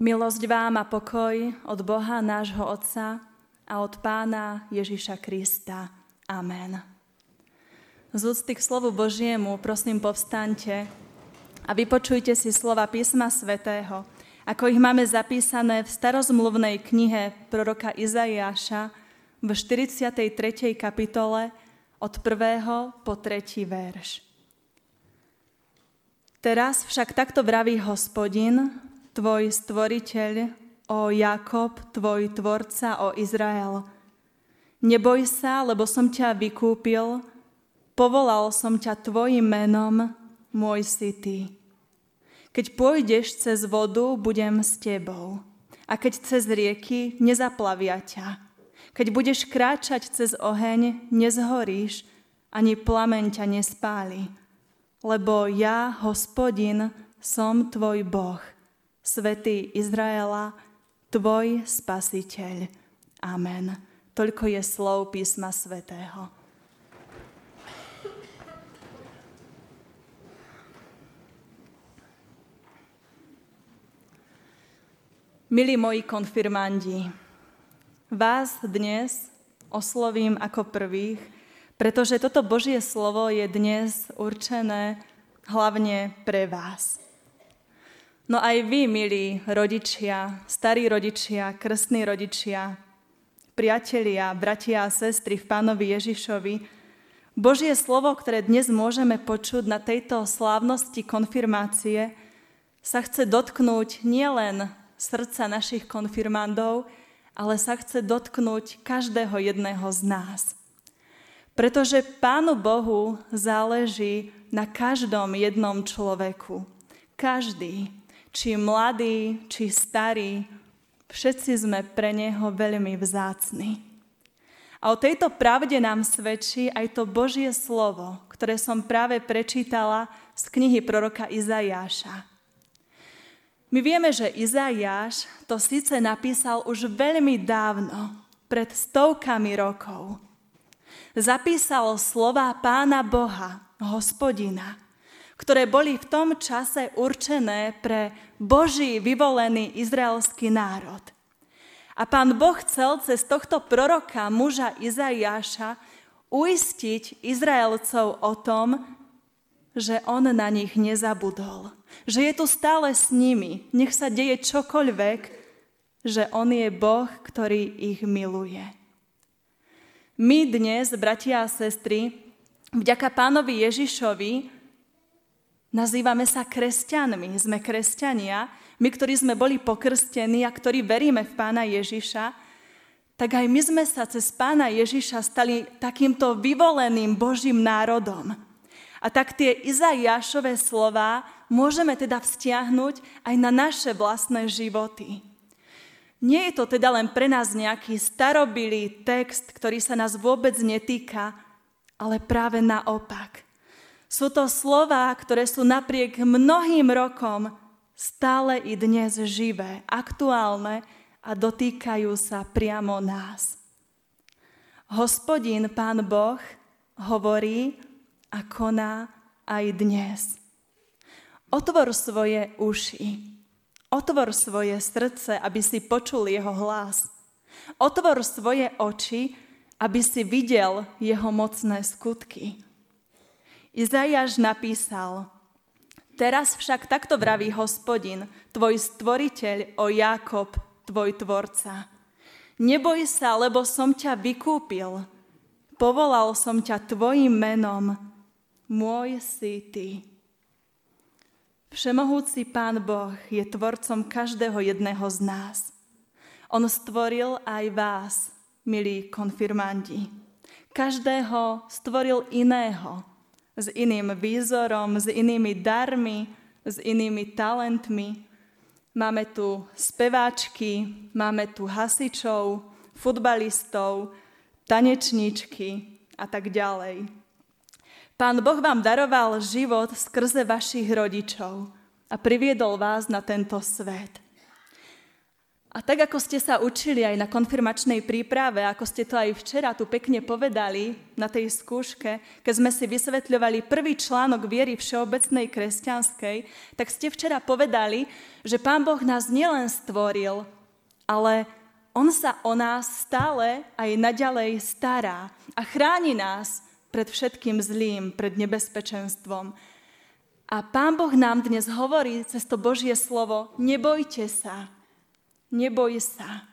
Milosť vám a pokoj od Boha, nášho Otca a od Pána Ježiša Krista. Amen. Z úcty k slovu Božiemu prosím povstaňte a vypočujte si slova Písma svätého, ako ich máme zapísané v starozmluvnej knihe proroka Izaiáša v 43. kapitole od 1. po 3. verš. Teraz však takto vraví Hospodin, tvoj stvoriteľ, ó Jakob, tvoj tvorca, ó Izrael. Neboj sa, lebo som ťa vykúpil, povolal som ťa tvojim menom, môj si ty. Keď pôjdeš cez vodu, budem s tebou. A keď cez rieky, nezaplavia ťa. Keď budeš kráčať cez oheň, nezhoríš, ani plameň ťa nespáli. Lebo ja, Hospodin, som tvoj Boh, Svätý Izraela, tvoj spasiteľ. Amen. Toľko je slov Písma svätého. Milí moji konfirmandi, vás dnes oslovím ako prvých, pretože toto Božie slovo je dnes určené hlavne pre vás. No aj vy, milí rodičia, starí rodičia, krstní rodičia, priatelia, bratia a sestry v Pánovi Ježišovi, Božie slovo, ktoré dnes môžeme počuť na tejto slávnosti konfirmácie, sa chce dotknúť nielen srdca našich konfirmandov, ale sa chce dotknúť každého jedného z nás. Pretože Pánu Bohu záleží na každom jednom človeku. Každý. Či mladí, či starí, všetci sme pre neho veľmi vzácni. A o tejto pravde nám svedčí aj to Božie slovo, ktoré som práve prečítala z knihy proroka Izaiáša. My vieme, že Izaiáš to síce napísal už veľmi dávno, pred stovkami rokov. Zapísal slova Pána Boha, Hospodina, ktoré boli v tom čase určené pre Boží vyvolený izraelský národ. A Pán Boh chcel cez tohto proroka, muža Izaiáša, uistiť Izraelcov o tom, že on na nich nezabudol, že je tu stále s nimi, nech sa deje čokoľvek, že on je Boh, ktorý ich miluje. My dnes, bratia a sestry, vďaka Pánovi Ježišovi, nazývame sa kresťanmi, sme kresťania, my, ktorí sme boli pokrstení a ktorí veríme v Pána Ježiša, tak aj my sme sa cez Pána Ježiša stali takýmto vyvoleným Božím národom. A tak tie Izaiášove slová môžeme teda vzťahnuť aj na naše vlastné životy. Nie je to teda len pre nás nejaký starobilý text, ktorý sa nás vôbec netýka, ale práve naopak. Sú to slová, ktoré sú napriek mnohým rokom stále i dnes živé, aktuálne a dotýkajú sa priamo nás. Hospodin, Pán Boh, hovorí a koná aj dnes. Otvor svoje uši, otvor svoje srdce, aby si počul jeho hlas. Otvor svoje oči, aby si videl jeho mocné skutky. Izaiáš napísal, teraz však takto vraví Hospodin, tvoj stvoriteľ, ó Jákob, tvoj tvorca. Neboj sa, lebo som ťa vykúpil, povolal som ťa tvojim menom, môj si ty. Všemohúci Pán Boh je tvorcom každého jedného z nás. On stvoril aj vás, milí konfirmandi. Každého stvoril iného. S iným výzorom, s inými darmi, s inými talentmi. Máme tu speváčky, máme tu hasičov, futbalistov, tanečničky a tak ďalej. Pán Boh vám daroval život skrze vašich rodičov a priviedol vás na tento svet. A tak, ako ste sa učili aj na konfirmačnej príprave, ako ste to aj včera tu pekne povedali na tej skúške, keď sme si vysvetľovali prvý článok viery všeobecnej kresťanskej, tak ste včera povedali, že Pán Boh nás nielen stvoril, ale On sa o nás stále aj naďalej stará a chráni nás pred všetkým zlým, pred nebezpečenstvom. A Pán Boh nám dnes hovorí cez to Božie slovo, nebojte sa. Neboj sa.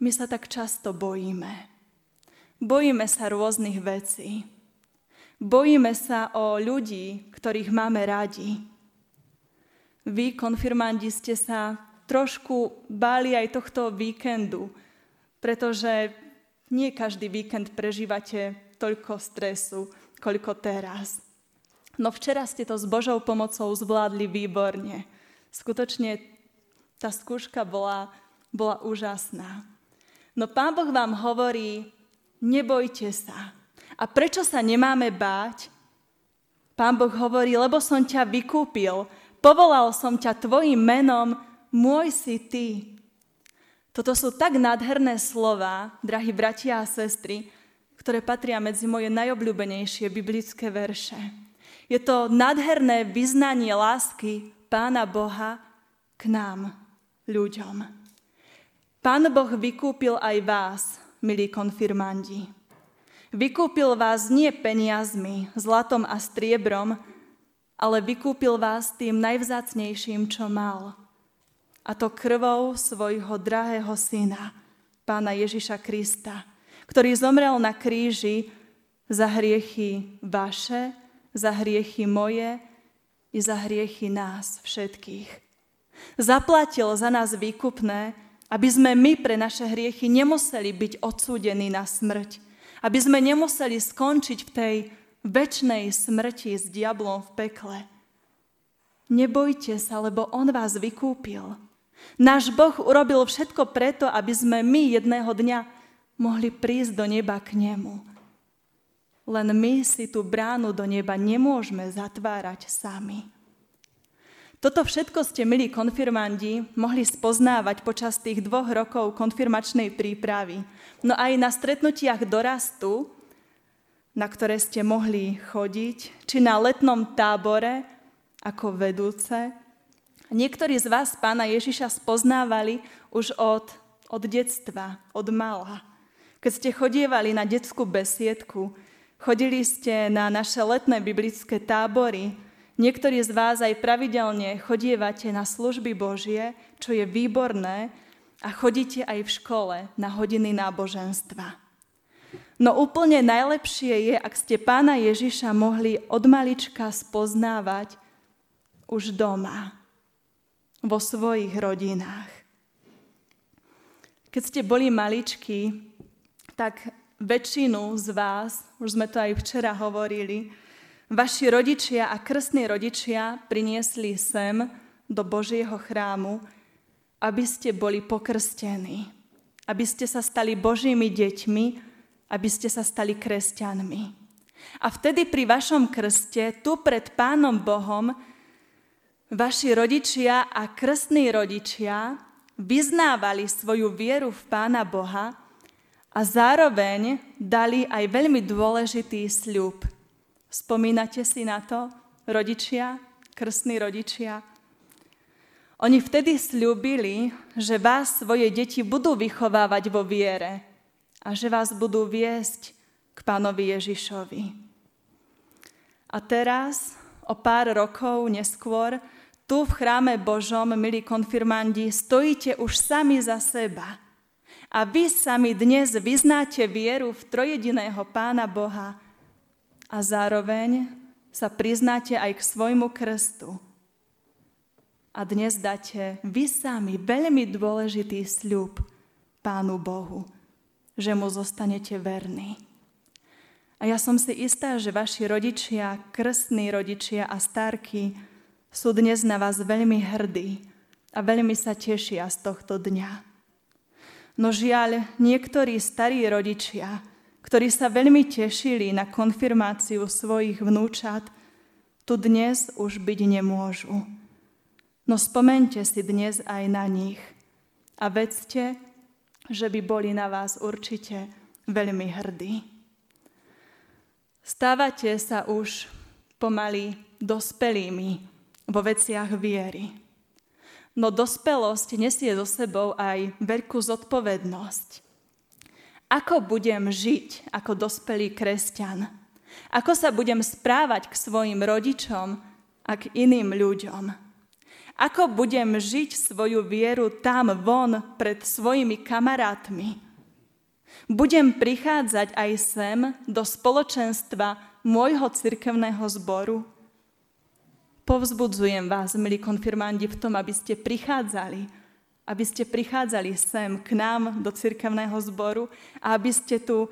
My sa tak často bojíme. Bojíme sa rôznych vecí. Bojíme sa o ľudí, ktorých máme radi. Vy, konfirmandi, ste sa trošku báli aj tohto víkendu, pretože nie každý víkend prežívate toľko stresu, koľko teraz. No včera ste to s Božou pomocou zvládli výborne. Skutočne tá skúška bola úžasná. No Pán Boh vám hovorí, nebojte sa. A prečo sa nemáme báť? Pán Boh hovorí, lebo som ťa vykúpil, povolal som ťa tvojim menom, môj si ty. Toto sú tak nádherné slova, drahí bratia a sestry, ktoré patria medzi moje najobľúbenejšie biblické verše. Je to nádherné vyznanie lásky Pána Boha k nám, ľuďom. Pán Boh vykúpil aj vás, milí konfirmandi. Vykúpil vás nie peniazmi, zlatom a striebrom, ale vykúpil vás tým najvzácnejším, čo mal. A to krvou svojho drahého syna, Pána Ježiša Krista, ktorý zomrel na kríži za hriechy vaše, za hriechy moje i za hriechy nás všetkých. Zaplatil za nás výkupné, aby sme my pre naše hriechy nemuseli byť odsúdení na smrť. Aby sme nemuseli skončiť v tej večnej smrti s diablom v pekle. Nebojte sa, lebo On vás vykúpil. Náš Boh urobil všetko preto, aby sme my jedného dňa mohli prísť do neba k Nemu. Len my si tú bránu do neba nemôžeme zatvárať sami. Toto všetko ste, milí konfirmandi, mohli spoznávať počas tých 2 rokov konfirmačnej prípravy. No aj na stretnutiach dorastu, na ktoré ste mohli chodiť, či na letnom tábore ako vedúce. Niektorí z vás Pána Ježiša spoznávali už od detstva, od mala. Keď ste chodievali na detskú besiedku, chodili ste na naše letné biblické tábory. Niektorí z vás aj pravidelne chodievate na služby Božie, čo je výborné, a chodíte aj v škole na hodiny náboženstva. No úplne najlepšie je, ak ste Pána Ježiša mohli od malička spoznávať už doma, vo svojich rodinách. Keď ste boli maličkí, tak väčšinu z vás, už sme to aj včera hovorili, vaši rodičia a krstní rodičia priniesli sem do Božieho chrámu, aby ste boli pokrstení, aby ste sa stali Božími deťmi, aby ste sa stali kresťanmi. A vtedy pri vašom krste, tu pred Pánom Bohom, vaši rodičia a krstní rodičia vyznávali svoju vieru v Pána Boha a zároveň dali aj veľmi dôležitý sľub. Spomínate si na to, rodičia, krstní rodičia? Oni vtedy sľúbili, že vás svoje deti budú vychovávať vo viere a že vás budú viesť k Pánovi Ježišovi. A teraz, o pár rokov neskôr, tu v chráme Božom, milí konfirmandi, stojíte už sami za seba. A vy sami dnes vyznáte vieru v trojjediného Pána Boha a zároveň sa priznáte aj k svojmu krstu. A dnes dáte vy sami veľmi dôležitý sľub Pánu Bohu, že mu zostanete verní. A ja som si istá, že vaši rodičia, krstní rodičia a starky sú dnes na vás veľmi hrdí a veľmi sa tešia z tohto dňa. No žiaľ, niektorí starí rodičia, ktorí sa veľmi tešili na konfirmáciu svojich vnúčat, tu dnes už byť nemôžu. No spomente si dnes aj na nich, A vedzte, že by boli na vás určite veľmi hrdí. Stávate sa už pomaly dospelými vo veciach viery. No dospelosť nesie so sebou aj veľkú zodpovednosť. Ako budem žiť ako dospelý kresťan? Ako sa budem správať k svojim rodičom a k iným ľuďom? Ako budem žiť svoju vieru tam von pred svojimi kamarátmi? Budem prichádzať aj sem do spoločenstva môjho cirkevného zboru? Povzbudzujem vás, milí konfirmandi, v tom, aby ste prichádzali sem k nám do cirkevného zboru a aby ste tu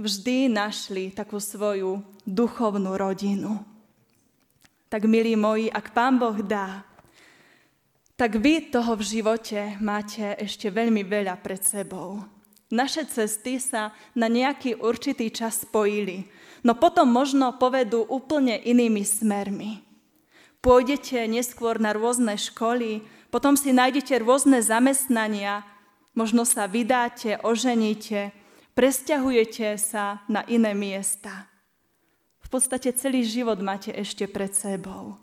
vždy našli takú svoju duchovnú rodinu. Tak, milí moji, ak Pán Boh dá, tak vy toho v živote máte ešte veľmi veľa pred sebou. Naše cesty sa na nejaký určitý čas spojili, no potom možno povedú úplne inými smermi. Pôjdete neskôr na rôzne školy, potom si nájdete rôzne zamestnania, možno sa vydáte, oženíte, presťahujete sa na iné miesta. V podstate celý život máte ešte pred sebou.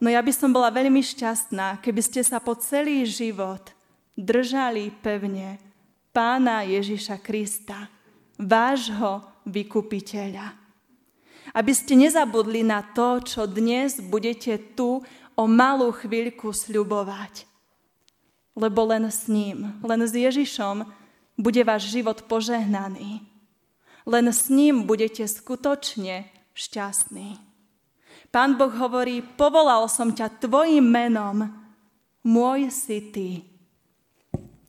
No ja by som bola veľmi šťastná, keby ste sa po celý život držali pevne Pána Ježiša Krista, vášho vykupiteľa. Aby ste nezabudli na to, čo dnes budete tu o malú chvíľku sľubovať. Lebo len s ním, len s Ježišom bude váš život požehnaný. Len s ním budete skutočne šťastní. Pán Boh hovorí, povolal som ťa tvojim menom, môj si ty,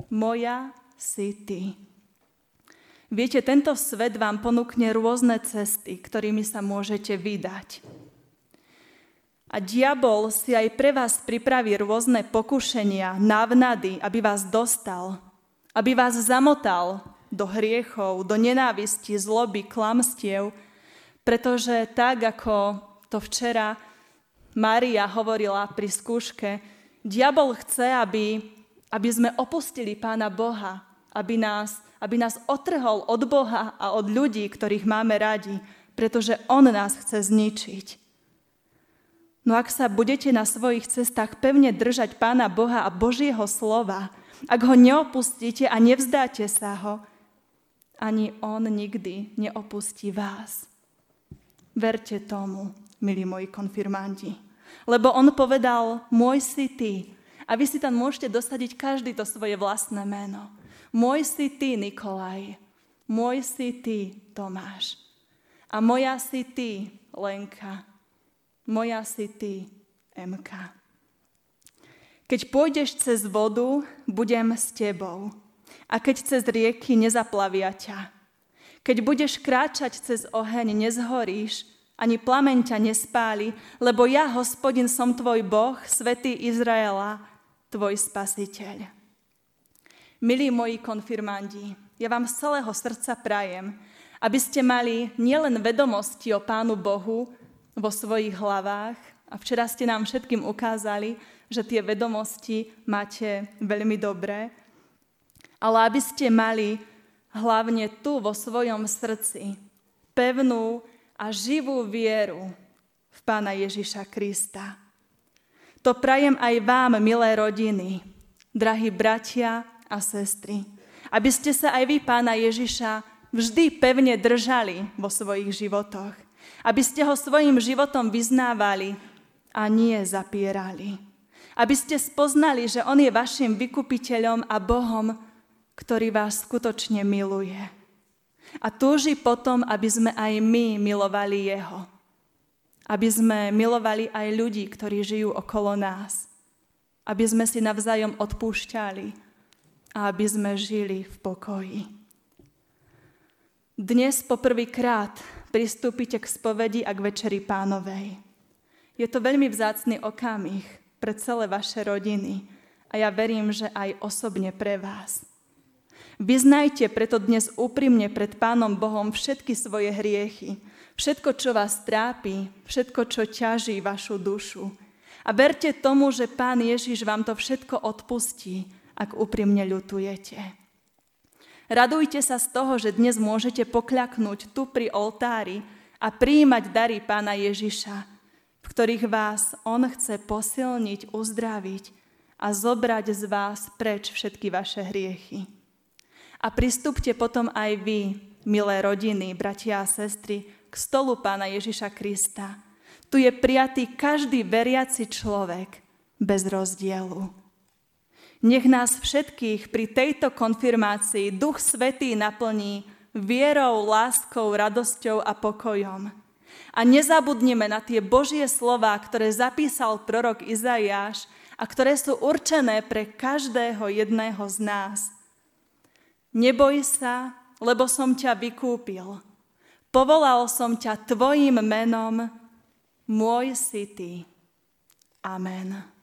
moja si ty. Viete, tento svet vám ponúkne rôzne cesty, ktorými sa môžete vydať. A diabol si aj pre vás pripraví rôzne pokušenia, návnady, aby vás dostal, aby vás zamotal do hriechov, do nenávisti, zloby, klamstiev, pretože tak, ako to včera Mária hovorila pri skúške, diabol chce, aby sme opustili Pána Boha, aby nás otrhol od Boha a od ľudí, ktorých máme radi, pretože on nás chce zničiť. No ak sa budete na svojich cestách pevne držať Pána Boha a Božieho slova, ak ho neopustíte a nevzdáte sa ho, ani on nikdy neopustí vás. Verte tomu, milí moji konfirmandi, lebo on povedal, môj si ty, a vy si tam môžete dosadiť každý to svoje vlastné meno. Môj si ty, Nikolaj, môj si ty, Tomáš, a moja si ty, Lenka, moja si ty, Emka. Keď pôjdeš cez vodu, budem s tebou, a keď cez rieky, nezaplavia ťa. Keď budeš kráčať cez oheň, nezhoríš, ani plameň ťa nespáli, lebo ja, Hospodin, som tvoj Boh, Svätý Izraela, tvoj Spasiteľ. Milí moji konfirmandi, ja vám z celého srdca prajem, aby ste mali nielen vedomosti o Pánu Bohu vo svojich hlavách, a včera ste nám všetkým ukázali, že tie vedomosti máte veľmi dobré, ale aby ste mali hlavne tu vo svojom srdci pevnú a živú vieru v Pána Ježiša Krista. To prajem aj vám, milé rodiny, drahí bratia a sestry, aby ste sa aj vy Pána Ježiša vždy pevne držali vo svojich životoch. Aby ste ho svojim životom vyznávali a nie zapierali. Aby ste spoznali, že on je vašim vykupiteľom a Bohom, ktorý vás skutočne miluje. A túži potom, aby sme aj my milovali jeho. Aby sme milovali aj ľudí, ktorí žijú okolo nás. Aby sme si navzájom odpúšťali a aby sme žili v pokoji. Dnes poprvýkrát pristúpite k spovedi a k Večeri Pánovej. Je to veľmi vzácny okamih pre celé vaše rodiny a ja verím, že aj osobne pre vás. Vyznajte preto dnes úprimne pred Pánom Bohom všetky svoje hriechy, všetko, čo vás trápi, všetko, čo ťaží vašu dušu. A verte tomu, že Pán Ježiš vám to všetko odpustí ak úprimne ľutujete. Radujte sa z toho, že dnes môžete pokľaknúť tu pri oltári a prijímať dary Pána Ježiša, v ktorých vás On chce posilniť, uzdraviť a zobrať z vás preč všetky vaše hriechy. A pristúpte potom aj vy, milé rodiny, bratia a sestry, k stolu Pána Ježiša Krista. Tu je prijatý každý veriaci človek bez rozdielu. Nech nás všetkých pri tejto konfirmácii Duch Svätý naplní vierou, láskou, radosťou a pokojom. A nezabudnime na tie Božie slová, ktoré zapísal prorok Izaiáš a ktoré sú určené pre každého jedného z nás. Neboj sa, lebo som ťa vykúpil. Povolal som ťa tvojim menom, môj si ty. Amen.